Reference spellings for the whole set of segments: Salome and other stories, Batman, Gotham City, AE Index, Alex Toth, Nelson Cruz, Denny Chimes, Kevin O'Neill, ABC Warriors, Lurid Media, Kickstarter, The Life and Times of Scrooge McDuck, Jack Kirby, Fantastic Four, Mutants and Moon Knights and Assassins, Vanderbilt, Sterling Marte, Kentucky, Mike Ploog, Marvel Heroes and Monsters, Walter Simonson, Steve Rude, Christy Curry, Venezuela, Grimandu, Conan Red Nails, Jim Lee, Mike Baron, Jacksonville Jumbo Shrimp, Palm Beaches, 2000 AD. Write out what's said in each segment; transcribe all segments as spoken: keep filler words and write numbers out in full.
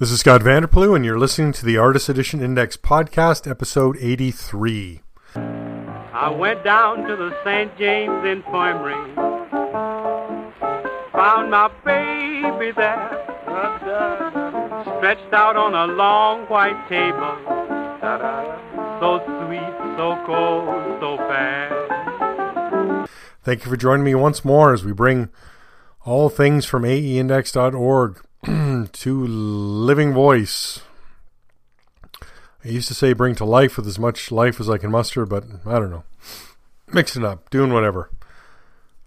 This is Scott Vanderpilu, and you're listening to the Artist Edition Index Podcast, Episode eighty-three. I went down to the Saint James Infirmary, found my baby there, stretched out on a long white table, so sweet, so cold, so fair. Thank you for joining me once more as we bring all things from A E index dot org. To living voice. I used to say bring to life with as much life as I can muster, but I don't know. Mixing up, doing whatever.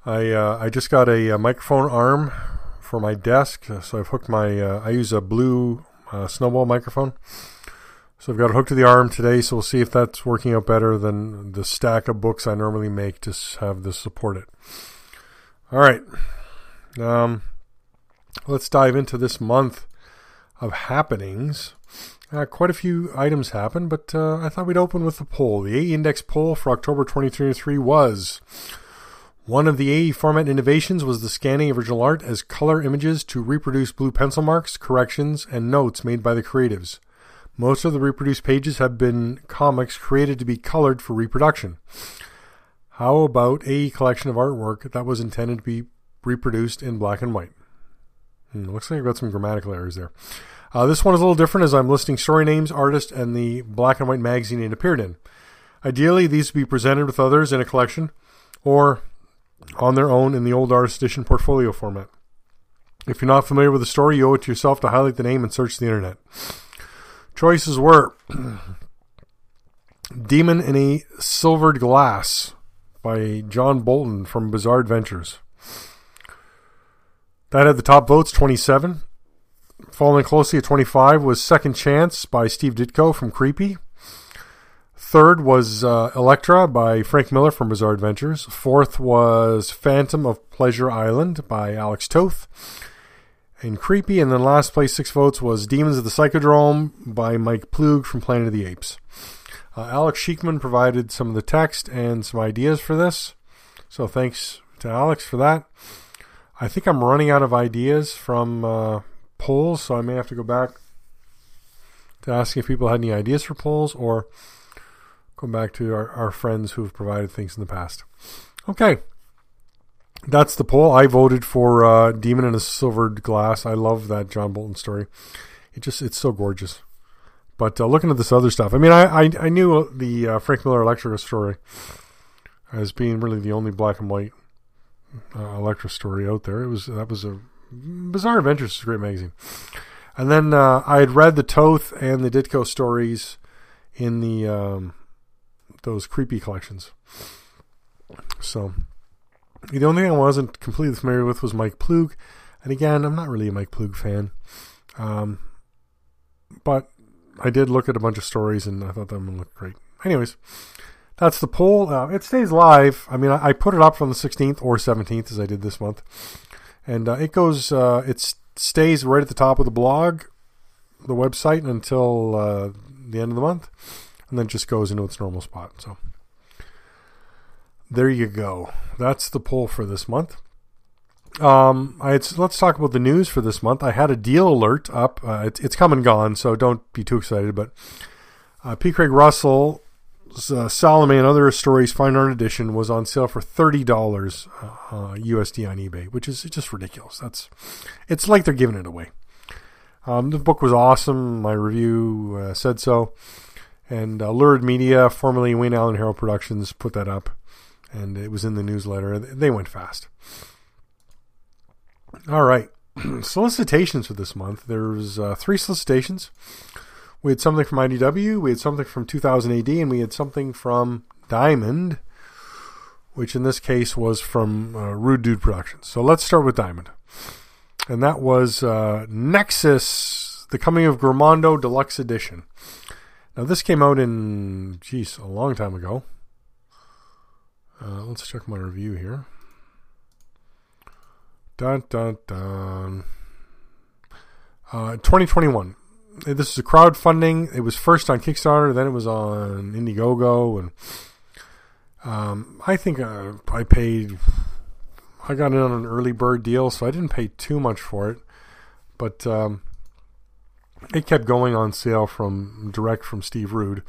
I uh, I just got a, a microphone arm for my desk, so I've hooked my. Uh, I use a blue uh, snowball microphone, so I've got it hooked to the arm today. So we'll see if that's working out better than the stack of books I normally make to have this support it. All right. Um. Let's dive into this month of happenings. Uh, quite a few items happened, but uh, I thought we'd open with the poll. The A E Index poll for October twenty twenty-three was: one of the A E format innovations was the scanning of original art as color images to reproduce blue pencil marks, corrections, and notes made by the creatives. Most of the reproduced pages have been comics created to be colored for reproduction. How about A E collection of artwork that was intended to be reproduced in black and white? Hmm, looks like I've got some grammatical errors there. Uh, this one is a little different as I'm listing story names, artists, and the black and white magazine it appeared in. Ideally, these would be presented with others in a collection or on their own in the old Artist Edition portfolio format. If you're not familiar with the story, you owe it to yourself to highlight the name and search the internet. Choices were Demon in a Silvered Glass by John Bolton from Bizarre Adventures. That had the top votes, twenty-seven. Following closely at twenty-five was Second Chance by Steve Ditko from Creepy. Third was uh, Electra by Frank Miller from Bizarre Adventures. Fourth was Phantom of Pleasure Island by Alex Toth and Creepy. And then last place, six votes, was Demons of the Psychodrome by Mike Ploog from Planet of the Apes. Uh, Alex Sheikman provided some of the text and some ideas for this. So thanks to Alex for that. I think I'm running out of ideas from uh, polls, so I may have to go back to asking if people had any ideas for polls or go back to our, our friends who have provided things in the past. Okay, that's the poll. I voted for uh, Demon in a Silvered Glass. I love that John Bolton story. It just It's so gorgeous. But uh, looking at this other stuff, I mean, I, I, I knew the uh, Frank Miller Electra story as being really the only black and white Uh, Electra story out there. It was that was a Bizarre Adventures, a great magazine. And then uh, I had read the Toth and the Ditko stories in the um, those Creepy collections. So the only thing I wasn't completely familiar with was Mike Ploog, and again, I'm not really a Mike Ploog fan, um, but I did look at a bunch of stories and I thought that one looked great. Anyways. That's the poll. Uh, it stays live. I mean, I, I put it up from the sixteenth or seventeenth, as I did this month, and uh, it goes. Uh, it stays right at the top of the blog, the website, until uh, the end of the month, and then just goes into its normal spot. So there you go. That's the poll for this month. Um, I had, let's talk about the news for this month. I had a deal alert up. Uh, it, it's come and gone, so don't be too excited. But uh, P. Craig Russell. Uh, Salome and Other Stories Fine Art Edition was on sale for thirty dollars uh, U S D on eBay, which is just ridiculous. That's, it's like they're giving it away. Um, the book was awesome. My review uh, said so. And uh, Lurid Media, formerly Wayne Allen Harrow Productions, put that up. And it was in the newsletter. They went fast. All right. Solicitations for this month. There's uh, three solicitations. We had something from I D W, we had something from two thousand A D, and we had something from Diamond, which in this case was from uh, Rude Dude Productions. So let's start with Diamond. And that was uh, Nexus, The Coming of Grimandu Deluxe Edition. Now this came out in, geez, a long time ago. Uh, let's check my review here. Dun, dun, dun. Uh, twenty twenty-one. This is a crowdfunding. It was first on Kickstarter, then it was on Indiegogo, and um, I think uh, I paid. I got in on an early bird deal, so I didn't pay too much for it. But um, it kept going on sale from direct from Steve Rude.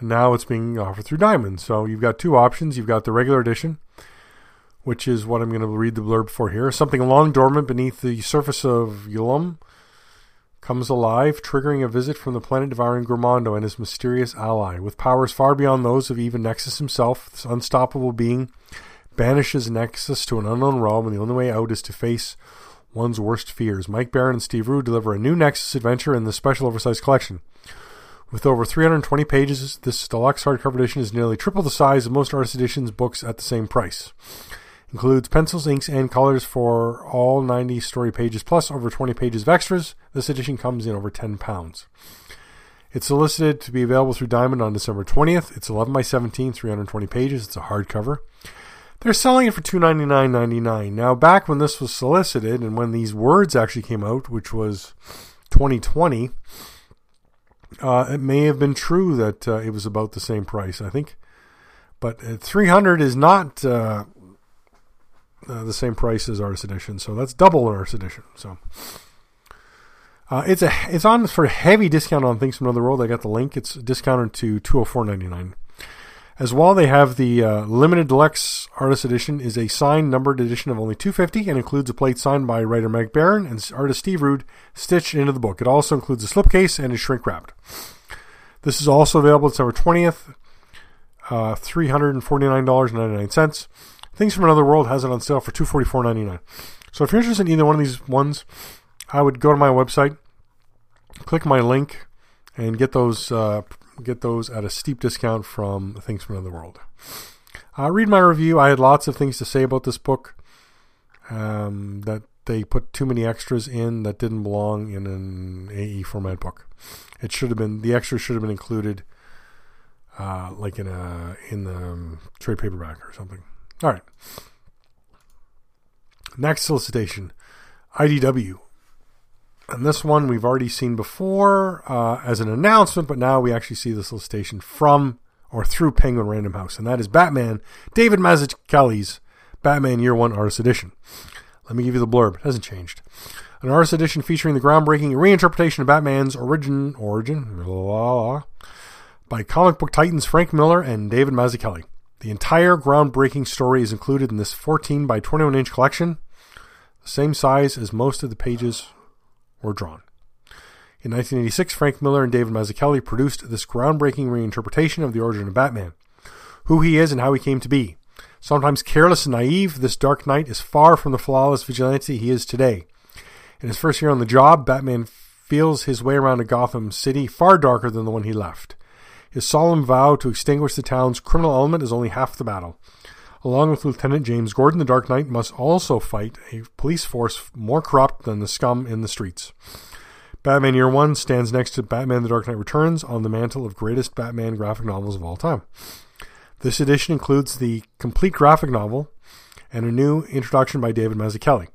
Now it's being offered through Diamond. So you've got two options. You've got the regular edition, which is what I'm going to read the blurb for here. Something long dormant beneath the surface of Yulum comes alive, triggering a visit from the planet-devouring Grimandu and his mysterious ally. With powers far beyond those of even Nexus himself, this unstoppable being banishes Nexus to an unknown realm, and the only way out is to face one's worst fears. Mike Baron and Steve Rude deliver a new Nexus adventure in the special oversized collection. With over three hundred twenty pages, this deluxe hardcover edition is nearly triple the size of most artist editions books at the same price. Includes pencils, inks, and colors for all ninety story pages, plus over twenty pages of extras. This edition comes in over ten pounds. It's solicited to be available through Diamond on December twentieth. It's eleven by seventeen, three hundred twenty pages. It's a hardcover. They're selling it for two hundred ninety-nine dollars and ninety-nine cents. Now, back when this was solicited and when these words actually came out, which was twenty twenty, Uh, it may have been true that uh, it was about the same price, I think. But three hundred dollars is not uh, uh, the same price as Artist Edition, so that's double Artist Edition. So uh, it's a it's on for a heavy discount on Things from Another World. I got the link. It's discounted to two hundred four dollars and ninety-nine cents. As well, they have the uh, Limited Deluxe Artist Edition is a signed numbered edition of only two hundred fifty dollars and includes a plate signed by writer Mike Baron and artist Steve Rude stitched into the book. It also includes a slipcase and is shrink-wrapped. This is also available December twentieth, uh, three hundred forty-nine dollars and ninety-nine cents. Things from Another World has it on sale for two hundred forty-four dollars and ninety-nine cents. So if you're interested in either one of these ones, I would go to my website, click my link, and get those... Uh, Get those at a steep discount from Things from Another World. Uh, read my review. I had lots of things to say about this book. Um, that they put too many extras in that didn't belong in an A E format book. It should have been the extras should have been included, uh, like in a in the um, trade paperback or something. All right. Next solicitation, I D W. And this one we've already seen before uh, as an announcement, but now we actually see the solicitation from or through Penguin Random House, and that is Batman, David Mazzucchelli's Batman Year One Artist Edition. Let me give you the blurb. It hasn't changed. An artist edition featuring the groundbreaking reinterpretation of Batman's origin origin blah, blah, blah, by comic book titans Frank Miller and David Mazzucchelli. The entire groundbreaking story is included in this fourteen by twenty-one inch collection, the same size as most of the pages were drawn. In nineteen eighty-six, Frank Miller and David Mazzucchelli produced this groundbreaking reinterpretation of the origin of Batman, who he is and how he came to be. Sometimes careless and naive, this Dark Knight is far from the flawless vigilante he is today. In his first year on the job, Batman feels his way around a Gotham City far darker than the one he left. His solemn vow to extinguish the town's criminal element is only half the battle. Along with Lieutenant James Gordon, the Dark Knight must also fight a police force more corrupt than the scum in the streets. Batman Year One stands next to Batman the Dark Knight Returns on the mantle of greatest Batman graphic novels of all time. This edition includes the complete graphic novel and a new introduction by David Mazzucchelli.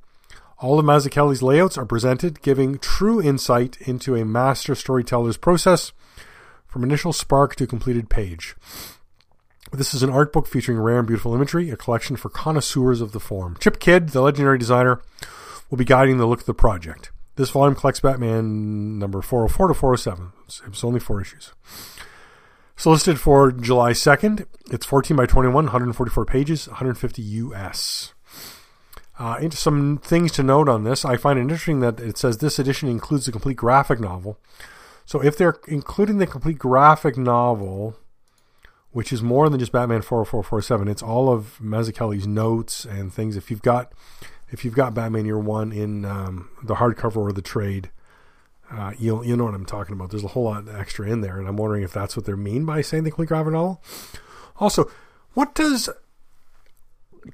All of Mazzucchelli's layouts are presented, giving true insight into a master storyteller's process from initial spark to completed page. This is an art book featuring rare and beautiful imagery, a collection for connoisseurs of the form. Chip Kidd, the legendary designer, will be guiding the look of the project. This volume collects Batman number four oh four to four oh seven. It's only four issues. Solicited for July second. It's fourteen by twenty-one, one hundred forty-four pages, one hundred fifty U S. Uh, into some things to note on this. I find it interesting that it says this edition includes the complete graphic novel. So if they're including the complete graphic novel, which is more than just Batman four oh four forty-seven. It's all of Mazzucchelli's notes and things. If you've got, if you've got Batman Year One in um, the hardcover or the trade, uh, you'll you know what I'm talking about. There's a whole lot extra in there, and I'm wondering if that's what they mean by saying the complete graphic novel. Also, what does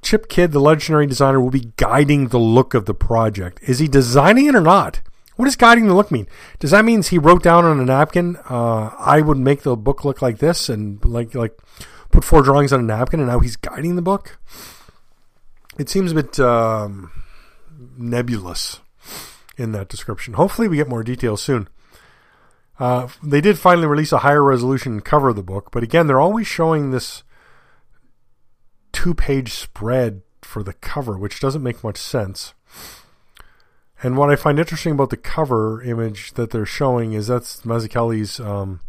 Chip Kidd, the legendary designer, will be guiding the look of the project? Is he designing it or not? What does guiding the look mean? Does that mean he wrote down on a napkin, uh, I would make the book look like this and like like put four drawings on a napkin and now he's guiding the book? It seems a bit um, nebulous in that description. Hopefully we get more details soon. Uh, they did finally release a higher resolution cover of the book, but again, they're always showing this two-page spread for the cover, which doesn't make much sense. And what I find interesting about the cover image that they're showing is that's Mazzucchelli's um,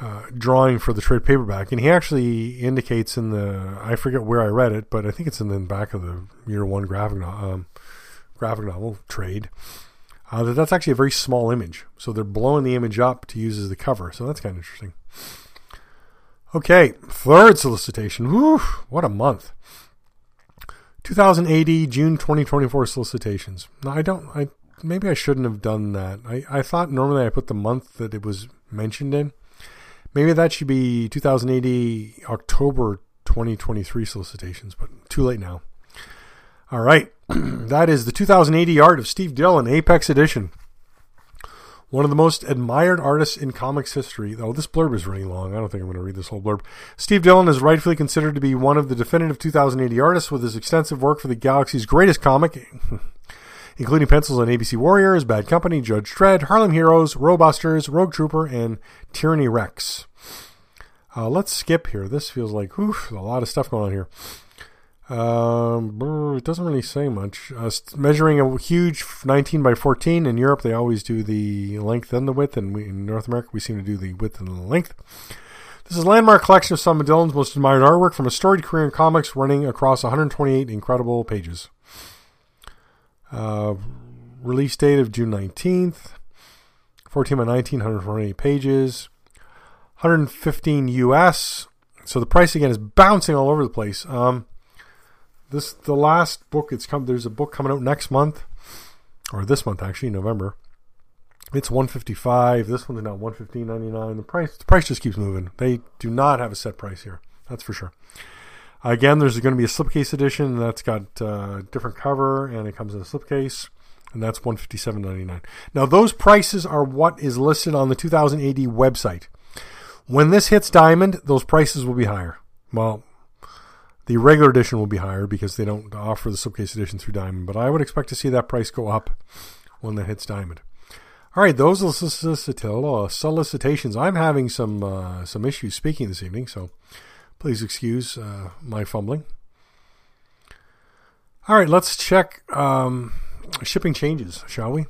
uh, drawing for the trade paperback. And he actually indicates in the, I forget where I read it, but I think it's in the back of the Year One graphic, no- um, graphic novel trade, uh, that that's actually a very small image. So they're blowing the image up to use as the cover. So that's kind of interesting. Okay, third solicitation. Whew, what a month. two thousand A D, June twenty twenty-four solicitations. Now, I don't, I maybe I shouldn't have done that. I, I thought normally I put the month that it was mentioned in. Maybe that should be two thousand A D, October twenty twenty-three solicitations, but too late now. All right, that is the two thousand A D art of Steve Dillon, Apex Edition. One of the most admired artists in comics history. Oh, this blurb is really long. I don't think I'm going to read this whole blurb. Steve Dillon is rightfully considered to be one of the definitive two thousand A D artists with his extensive work for the galaxy's greatest comic, including pencils on A B C Warriors, Bad Company, Judge Dredd, Harlem Heroes, Robusters, Rogue Trooper, and Tyranny Rex. Uh, let's skip here. This feels like, oof, a lot of stuff going on here. Um, it doesn't really say much. Uh, measuring a huge nineteen by fourteen. In Europe, they always do the length and the width, and we, in North America, we seem to do the width and the length. This is a landmark collection of some of Dillon's most admired artwork from a storied career in comics, running across one hundred twenty-eight incredible pages. Uh, release date of June nineteenth. fourteen by nineteen, one hundred twenty-eight pages. one hundred fifteen U S. So the price again is bouncing all over the place. Um. This the last book it's come. There's a book coming out next month, or this month actually, November. It's one hundred fifty-five dollars. This one's now one hundred fifteen dollars and ninety-nine cents. The price the price just keeps moving. They do not have a set price here. That's for sure. Again, there's going to be a slipcase edition that's got a uh, different cover, and it comes in a slipcase, and that's one hundred fifty-seven dollars and ninety-nine cents. Now those prices are what is listed on the two thousand A D website. When this hits Diamond, those prices will be higher. Well. The regular edition will be higher because they don't offer the slipcase edition through Diamond, but I would expect to see that price go up when that hits Diamond. All right, those are the solicitations. I'm having some uh, some issues speaking this evening, so please excuse uh, my fumbling. All right, let's check um, shipping changes, shall we?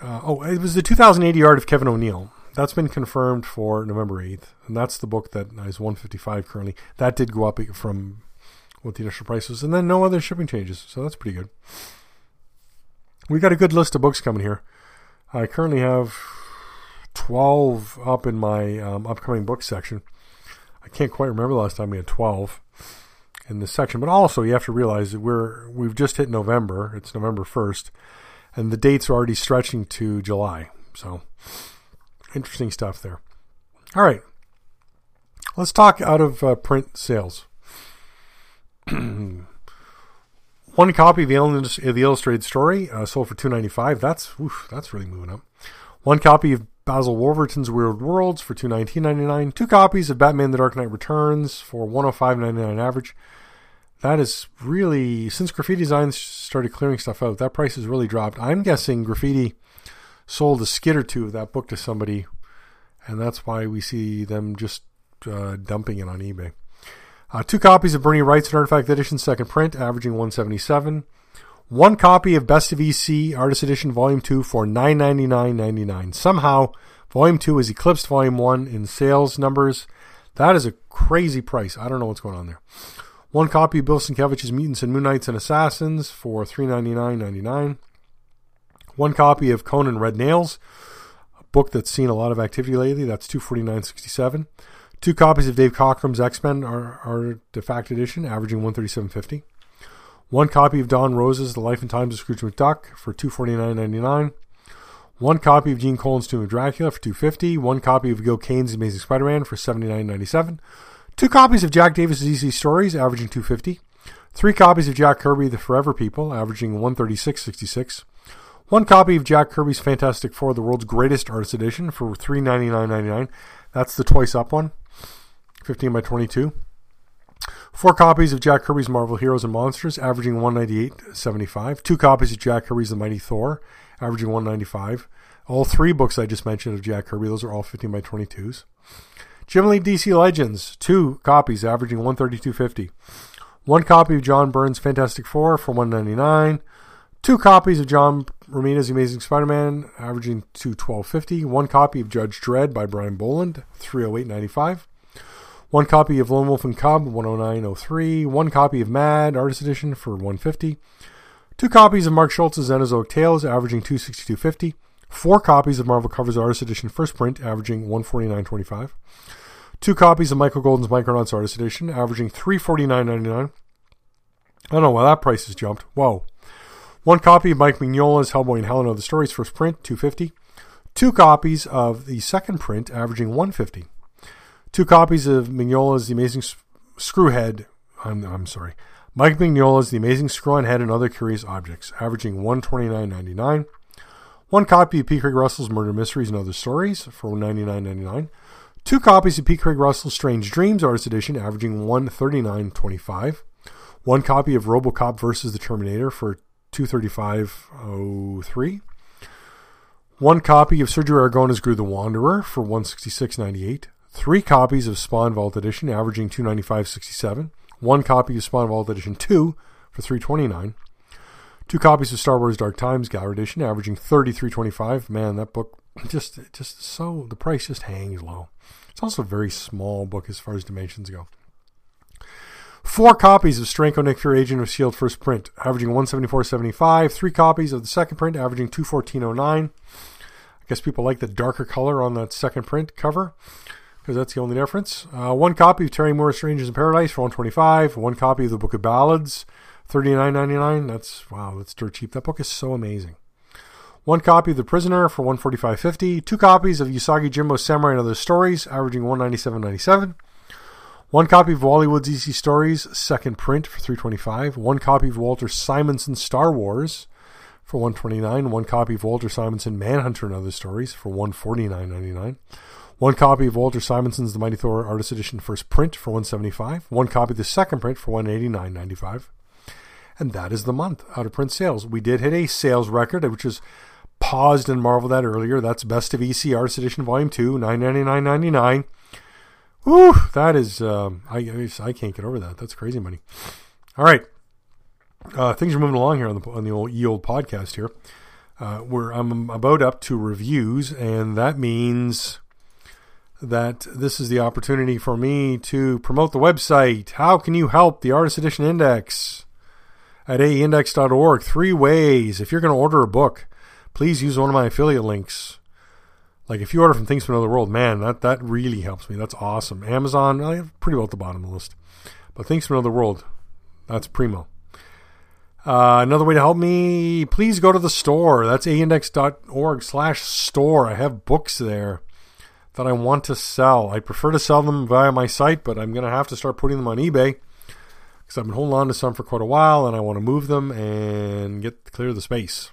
Uh, oh, it was the two thousand A D art of Kevin O'Neill. That's been confirmed for November eighth, and that's the book that is one hundred fifty-five dollars currently. That did go up from what the initial price was, and then no other shipping changes, so that's pretty good. We got a good list of books coming here. I currently have twelve up in my um, upcoming book section. I can't quite remember the last time we had twelve in this section, but also you have to realize that we're we've just hit November. It's November first, and the dates are already stretching to July, so... Interesting stuff there. All right. Let's talk out of uh, print sales. One copy of the, the Illustrated Story uh, sold for two dollars and ninety-five cents. That's oof, that's really moving up. One copy of Basil Wolverton's Weird Worlds for two hundred nineteen dollars and ninety-nine cents. Two copies of Batman the Dark Knight Returns for one hundred five dollars and ninety-nine cents average. That is really... Since Graffiti Designs started clearing stuff out, that price has really dropped. I'm guessing Graffiti... sold a skid or two of that book to somebody, and that's why we see them just uh, dumping it on eBay. Uh, two copies of Bernie Wright's Artifact Edition second print, averaging one hundred seventy-seven dollars. One copy of Best of E C Artist Edition Volume two for nine hundred ninety-nine dollars and ninety-nine cents. Somehow, Volume two has eclipsed Volume one in sales numbers. That is a crazy price. I don't know what's going on there. One copy of Bill Sienkiewicz's Mutants and Moon Knights and Assassins for three hundred ninety-nine dollars and ninety-nine cents. One copy of Conan Red Nails, a book that's seen a lot of activity lately. That's two hundred forty-nine dollars and sixty-seven cents. Two copies of Dave Cockrum's X-Men Artifact Edition, averaging one hundred thirty-seven dollars and fifty cents. One copy of Don Rose's The Life and Times of Scrooge McDuck for two hundred forty-nine dollars and ninety-nine cents. One copy of Gene Colan's Tomb of Dracula for two hundred fifty dollars. One copy of Gil Kane's Amazing Spider-Man for seventy-nine dollars and ninety-seven cents. Two copies of Jack Davis's Easy Stories, averaging two hundred fifty dollars. Three copies of Jack Kirby The Forever People, averaging one hundred thirty-six dollars and sixty-six cents. One copy of Jack Kirby's Fantastic Four, the world's greatest artist edition, for three hundred ninety-nine dollars and ninety-nine cents. That's the twice up one, fifteen by twenty-two. Four copies of Jack Kirby's Marvel Heroes and Monsters, averaging one hundred ninety-eight dollars and seventy-five cents. Two copies of Jack Kirby's The Mighty Thor, averaging one hundred ninety-five dollars. All three books I just mentioned of Jack Kirby, those are all fifteen by twenty-twos. Jim Lee D C Legends, two copies, averaging one hundred thirty-two dollars and fifty cents. One copy of John Byrne's Fantastic Four for one hundred ninety-nine dollars. Two copies of John Romita's Amazing Spider-Man, averaging two twelve fifty. One copy of Judge Dredd by Brian Boland, three oh eight ninety-five. One copy of Lone Wolf and Cub, one oh nine oh three. One copy of Mad, Artist Edition, for one fifty. Two copies of Mark Schultz's Xenozoic Tales, averaging two sixty-two fifty. Four copies of Marvel Covers Artist Edition First Print, averaging one forty-nine twenty-five. Two copies of Michael Golden's Micronauts Artist Edition, averaging three forty-nine ninety-nine. I don't know why that price has jumped. Whoa. One copy of Mike Mignola's Hellboy and Helen of the Stories First Print, two fifty. Two copies of the second print, averaging one fifty. Two copies of Mignola's The Amazing Screwhead. I'm I'm sorry. Mike Mignola's The Amazing Screw on Head and Other Curious Objects, averaging one twenty-nine ninety-nine. One copy of P. Craig Russell's Murder Mysteries and Other Stories for one ninety-nine ninety-nine. Two copies of P. Craig Russell's Strange Dreams Artist Edition, averaging one thirty-nine twenty-five. One copy of RoboCop versus the Terminator for two thirty-five oh three. One copy of Sergio Aragona's Gru the Wanderer for one sixty-six ninety-eight. Three copies of Spawn Vault Edition, averaging two ninety-five sixty-seven. One copy of Spawn Vault Edition two for three twenty-nine. Two copies of Star Wars Dark Times Gallery Edition, averaging thirty-three twenty-five. Man, that book just just so the price just hangs low. It's also a very small book as far as dimensions go. Four copies of Stranko Nick Fury, Agent of S H I E L D First Print, averaging one seventy-four seventy-five. Three copies of the second print, averaging two fourteen oh nine. I guess people like the darker color on that second print cover, because that's the only difference. Uh, one copy of Terry Moore's Strangers in Paradise for one twenty-five. One copy of the Book of Ballads, thirty-nine ninety-nine. That's, wow, that's dirt cheap. That book is so amazing. One copy of The Prisoner for one forty-five fifty. Two copies of Usagi Jimbo's Samurai and Other Stories, averaging one ninety-seven ninety-seven. One copy of Wally Wood's E C Stories, second print, for three twenty-five. One copy of Walter Simonson's Star Wars for one twenty-nine. One copy of Walter Simonson Manhunter and Other Stories for one forty-nine ninety-nine. One copy of Walter Simonson's The Mighty Thor Artist Edition First Print for one seventy-five. One copy of the second print for one eighty-nine ninety-five. And that is the month out of print sales. We did hit a sales record, which is paused and marveled at earlier. That's Best of E C Artist Edition Volume two, nine ninety-nine ninety-nine. Whew, that is, um, I, I can't get over that. That's crazy money. All right. Uh, things are moving along here on the on the old, ye old podcast here. Uh, where I'm about up to reviews, and that means that this is the opportunity for me to promote the website. How can you help the Artist Edition Index at A E index dot org? Three ways. If you're going to order a book, please use one of my affiliate links. Like if you order from Things from Another World, man, that, that really helps me. That's awesome. Amazon, I'm pretty well at the bottom of the list. But Things from Another World, that's primo. Uh, another way to help me, please go to the store. That's A E index dot org slash store. I have books there that I want to sell. I prefer to sell them via my site, but I'm going to have to start putting them on eBay because I've been holding on to some for quite a while, and I want to move them and get clear of the space.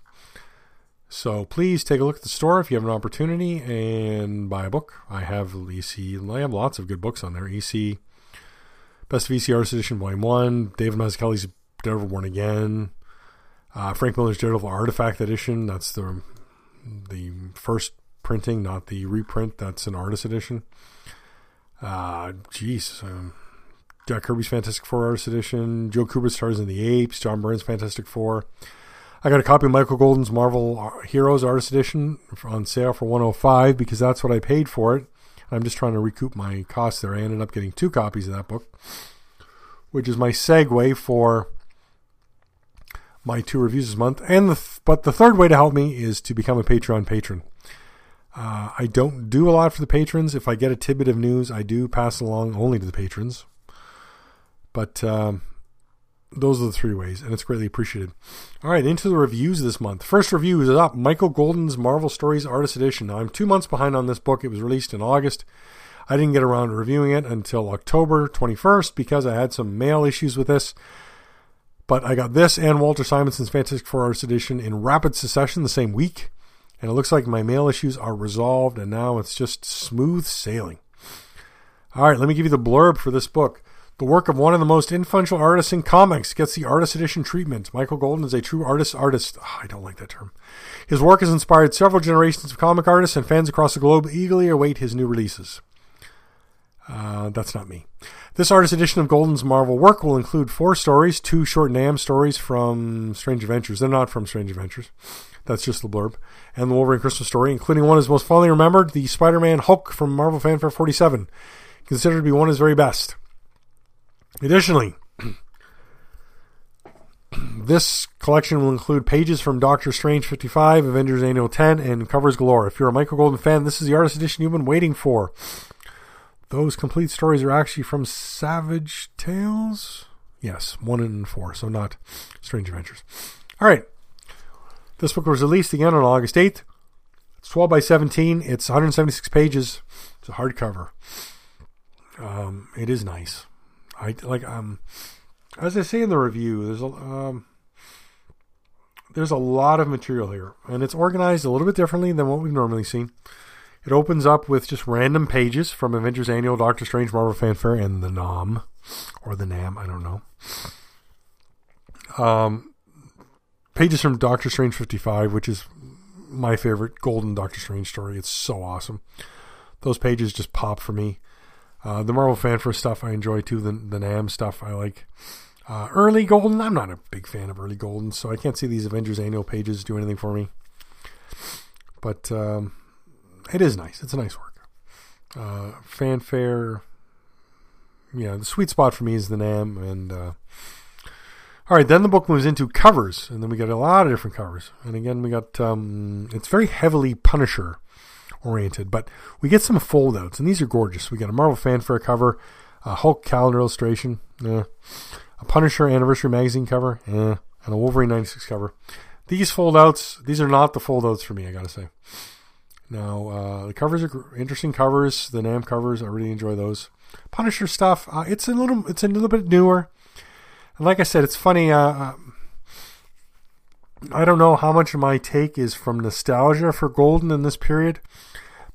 So please take a look at the store if you have an opportunity and buy a book. I have E C, I have lots of good books on there. E C, Best of E C Artist Edition Volume one, David Mazzucchelli's Daredevil Born Again, uh, Frank Miller's Daredevil Artifact Edition. That's the the first printing, not the reprint. That's an artist edition. Uh, geez. Um, Jack Kirby's Fantastic Four Artist Edition. Joe Kuber's Stars and the Apes. John Byrne's Fantastic Four. I got a copy of Michael Golden's Marvel Heroes Artist Edition on sale for one oh five because that's what I paid for it. I'm just trying to recoup my costs there. I ended up getting two copies of that book, which is my segue for my two reviews this month. And the th- But the third way to help me is to become a Patreon patron. Uh, I don't do a lot for the patrons. If I get a tidbit of news, I do pass along only to the patrons. But um, those are the three ways, and it's greatly appreciated. All right, into the reviews this month. First review is up, Michael Golden's Marvel Stories Artist Edition. Now, I'm two months behind on this book. It was released in August. I didn't get around to reviewing it until October twenty-first because I had some mail issues with this. But I got this and Walter Simonson's Fantastic Four Artist Edition in rapid succession the same week. And it looks like my mail issues are resolved, and now it's just smooth sailing. All right, let me give you the blurb for this book. The work of one of the most influential artists in comics gets the artist edition treatment. Michael Golden is a true artist artist. Oh, I don't like that term. His work has inspired several generations of comic artists, and fans across the globe eagerly await his new releases. Uh, that's not me. This artist edition of Golden's Marvel work will include four stories, two short N A M M stories from Strange Adventures. They're not from Strange Adventures. That's just the blurb. And the Wolverine Christmas story, including one is most fondly remembered, the Spider-Man Hulk from Marvel Fanfare forty-seven, considered to be one of his very best. Additionally, this collection will include pages from Doctor Strange fifty-five, Avengers Annual ten, and covers galore. If you're a Michael Golden fan, this is the artist edition you've been waiting for. Those complete stories are actually from Savage Tales. Yes, one and four, so not Strange Adventures. All right. This book was released again on August eighth. It's twelve by seventeen. It's one hundred seventy-six pages. It's a hardcover. Um, it is nice. I like um, as I say in the review, there's a um, there's a lot of material here, and it's organized a little bit differently than what we've normally seen. It opens up with just random pages from Avengers Annual, Doctor Strange, Marvel Fanfare, and the N A M M, or the N A M, I don't know. Um, pages from Doctor Strange fifty-five, which is my favorite Golden Doctor Strange story. It's so awesome. Those pages just pop for me. Uh, the Marvel Fanfare stuff I enjoy too. The, the N A M M stuff I like. Uh, early Golden, I'm not a big fan of early Golden, so I can't see these Avengers Annual pages do anything for me. But um, it is nice. It's a nice work. Uh, fanfare. Yeah, the sweet spot for me is the N A M M. And uh, all right, then the book moves into covers, and then we got a lot of different covers. And again, we got um, it's very heavily Punisher oriented, but we get some foldouts, and these are gorgeous. We got a Marvel Fanfare cover, a Hulk calendar illustration, eh, a Punisher Anniversary magazine cover, eh, and a Wolverine ninety-six cover. These foldouts, these are not the foldouts for me, I gotta say. Now, uh, the covers are interesting covers. The N A M M covers, I really enjoy those. Punisher stuff, uh, it's a little, it's a little bit newer, and like I said, it's funny. Uh, I don't know how much of my take is from nostalgia for Golden in this period.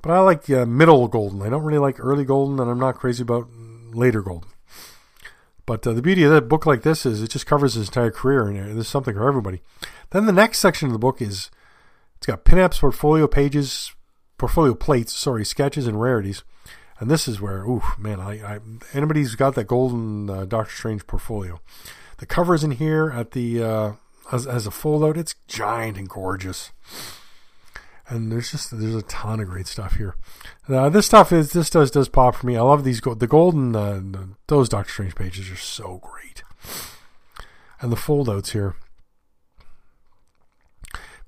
But I like uh, middle Golden. I don't really like early Golden, and I'm not crazy about later Golden. But uh, the beauty of a book like this is it just covers his entire career, and there's something for everybody. Then the next section of the book is, it's got pinups, portfolio pages, portfolio plates, sorry, sketches, and rarities. And this is where, ooh, man, I, I anybody who's got that Golden uh, Doctor Strange portfolio. The cover's in here at the, uh, as, as a foldout. It's giant and gorgeous. And there's just there's a ton of great stuff here. Uh, this stuff is this does does pop for me. I love these go- the golden uh, those Doctor Strange pages are so great, and the foldouts here.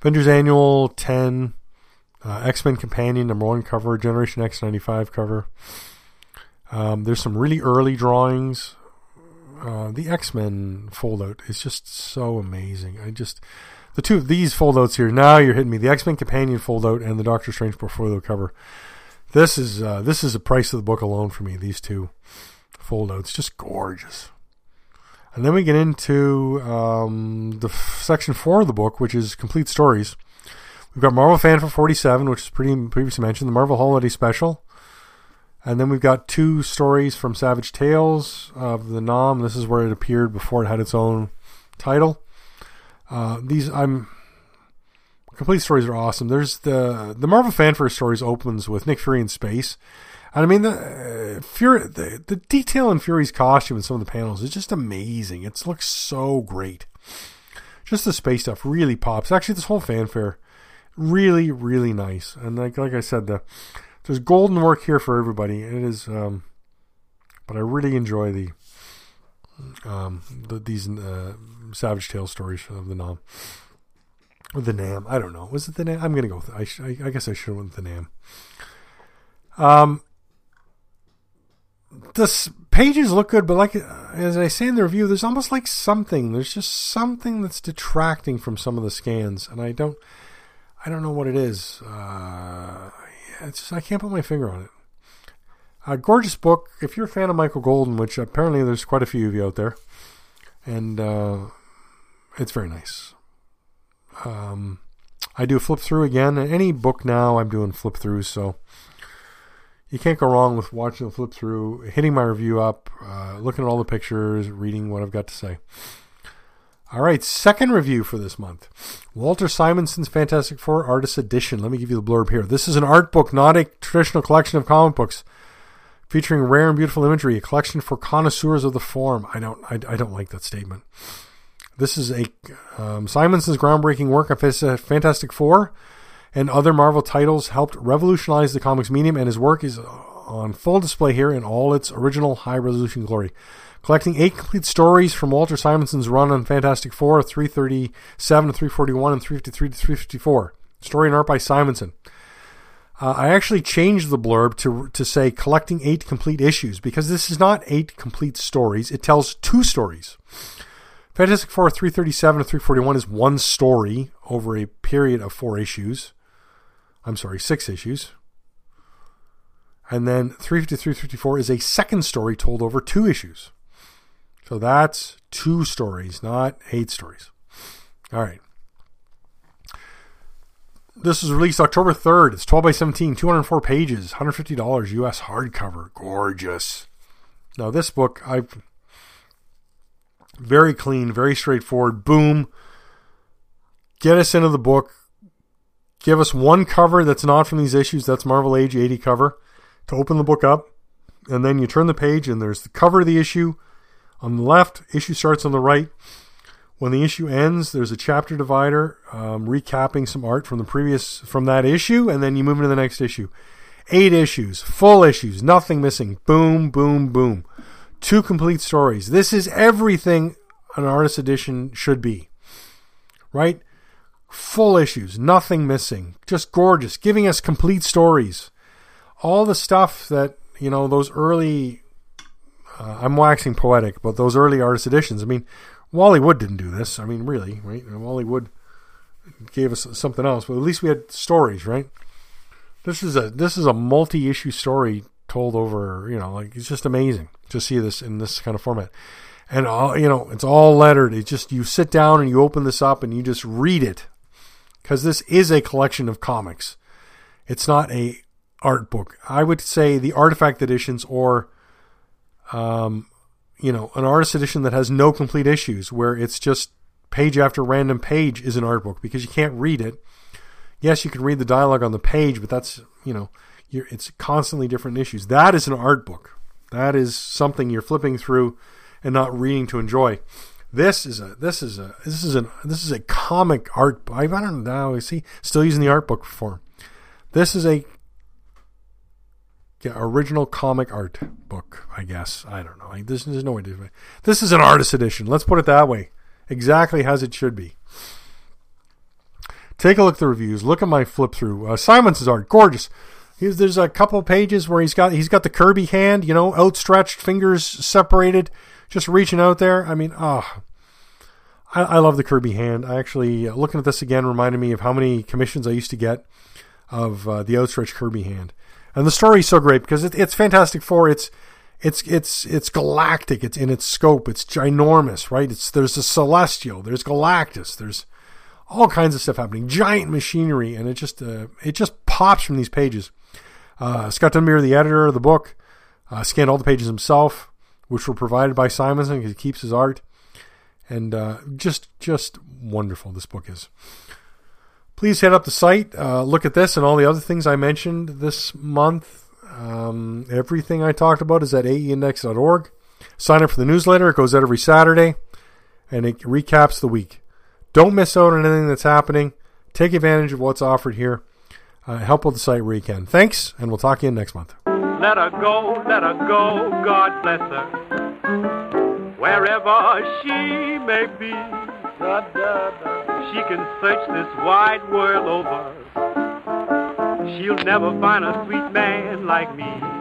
Avengers Annual ten, uh, X-Men Companion number one cover, Generation X ninety-five cover. Um, there's some really early drawings. Uh, the X-Men foldout is just so amazing. I just. The two of these foldouts here, now you're hitting me. The X-Men Companion foldout and the Doctor Strange portfolio cover. This is uh, this is the price of the book alone for me, these two foldouts. Just gorgeous. And then we get into um, the f- section four of the book, which is complete stories. We've got Marvel Fanfare forty-seven, which is pretty previously mentioned, the Marvel Holiday Special. And then we've got two stories from Savage Tales of the N A M M. This is where it appeared before it had its own title. Uh, these I'm complete stories are awesome. There's the the Marvel Fanfare stories opens with Nick Fury in space, and I mean the uh, Fury the, the detail in Fury's costume in some of the panels is just amazing. It looks so great. Just the space stuff really pops. Actually, this whole Fanfare really really nice. And like like I said, the there's golden work here for everybody. It is, um, but I really enjoy the. Um, the, these uh, Savage Tales stories of the N A M M. Or the N A M M. I don't know. Was it the N A M M? I'm going to go with it. I, sh- I, I guess I should have went with the N A M M. Um, the pages look good, but like as I say in the review, there's almost like something. There's just something that's detracting from some of the scans, and I don't I don't know what it is. Uh, it's just, I can't put my finger on it. A gorgeous book. If you're a fan of Michael Golden, which apparently there's quite a few of you out there, and uh, it's very nice. Um, I do a flip through again. Any book now, I'm doing flip throughs, so you can't go wrong with watching the flip through, hitting my review up, uh, looking at all the pictures, reading what I've got to say. All right, second review for this month. Walter Simonson's Fantastic Four Artist Edition. Let me give you the blurb here. This is an art book, not a traditional collection of comic books. featuring rare and beautiful imagery, a collection for connoisseurs of the form. I don't, I, I don't like that statement. This is a um, Simonson's groundbreaking work on Fantastic Four and other Marvel titles helped revolutionize the comics medium, and his work is on full display here in all its original high-resolution glory. Collecting eight complete stories from Walter Simonson's run on Fantastic Four, three thirty-seven to three forty-one and three fifty-three to three fifty-four. Story and art by Simonson. Uh, I actually changed the blurb to to say collecting eight complete issues, because this is not eight complete stories. It tells two stories. Fantastic Four three thirty-seven to three forty-one is one story over a period of four issues. I'm sorry, six issues. And then three fifty-three to three fifty-four is a second story told over two issues. So that's two stories, not eight stories. All right. This was released October third. It's twelve by seventeen, two hundred four pages, one hundred fifty dollars U S hardcover. Gorgeous. Now this book, I've very clean, very straightforward. Boom. Get us into the book. Give us one cover that's not from these issues. That's Marvel Age eighty cover to open the book up. And then you turn the page and there's the cover of the issue on the left. Issue starts on the right. When the issue ends, there's a chapter divider um, recapping some art from the previous from that issue, and then you move into the next issue. Eight issues, full issues, nothing missing. Boom, boom, boom. Two complete stories. This is everything an artist edition should be, right? Full issues, nothing missing, just gorgeous, giving us complete stories. All the stuff that, you know, those early, uh, I'm waxing poetic, but those early artist editions, I mean, Wally Wood didn't do this. I mean, really, right? Wally Wood gave us something else, but at least we had stories, right? This is a this is a multi-issue story told over, you know, like it's just amazing to see this in this kind of format. And all, you know, it's all lettered. It's just you sit down and you open this up and you just read it, because this is a collection of comics. It's not a art book. I would say the Artifact editions or um. you know, an artist edition that has no complete issues, where it's just page after random page, is an art book, because you can't read it. Yes, you can read the dialogue on the page, but that's, you know, you're, it's constantly different issues. That is an art book. That is something you're flipping through and not reading to enjoy. This is a, this is a, this is a, this is a comic art. I don't know. I see, still using the art book form. This is a Yeah, original comic art book, I guess. I don't know. I, this, there's no way to do it. This is an artist edition. Let's put it that way. Exactly as it should be. Take a look at the reviews. Look at my flip through. Uh, Simonson's art, gorgeous. He's, there's a couple pages where he's got he's got the Kirby hand, you know, outstretched, fingers separated, just reaching out there. I mean, ah, oh, I, I love the Kirby hand. I actually, uh, looking at this again, reminded me of how many commissions I used to get of uh, the outstretched Kirby hand. And the story is so great because it, it's Fantastic Four. It's it's it's it's galactic. It's in its scope. It's ginormous, right? It's there's a Celestial. There's Galactus. There's all kinds of stuff happening. Giant machinery, and it just uh, it just pops from these pages. Uh, Scott Vanderpilu, the editor of the book, uh, scanned all the pages himself, which were provided by Simonson because he keeps his art, and uh, just just wonderful this book is. Please head up the site, uh, look at this and all the other things I mentioned this month. Um, everything I talked about is at A E index dot org. Sign up for the newsletter. It goes out every Saturday, and it recaps the week. Don't miss out on anything that's happening. Take advantage of what's offered here. Uh, help with the site where you can. Thanks, and we'll talk to you next month. Let her go, let her go, God bless her. Wherever she may be, da, da, da. She can search this wide world over. She'll never find a sweet man like me.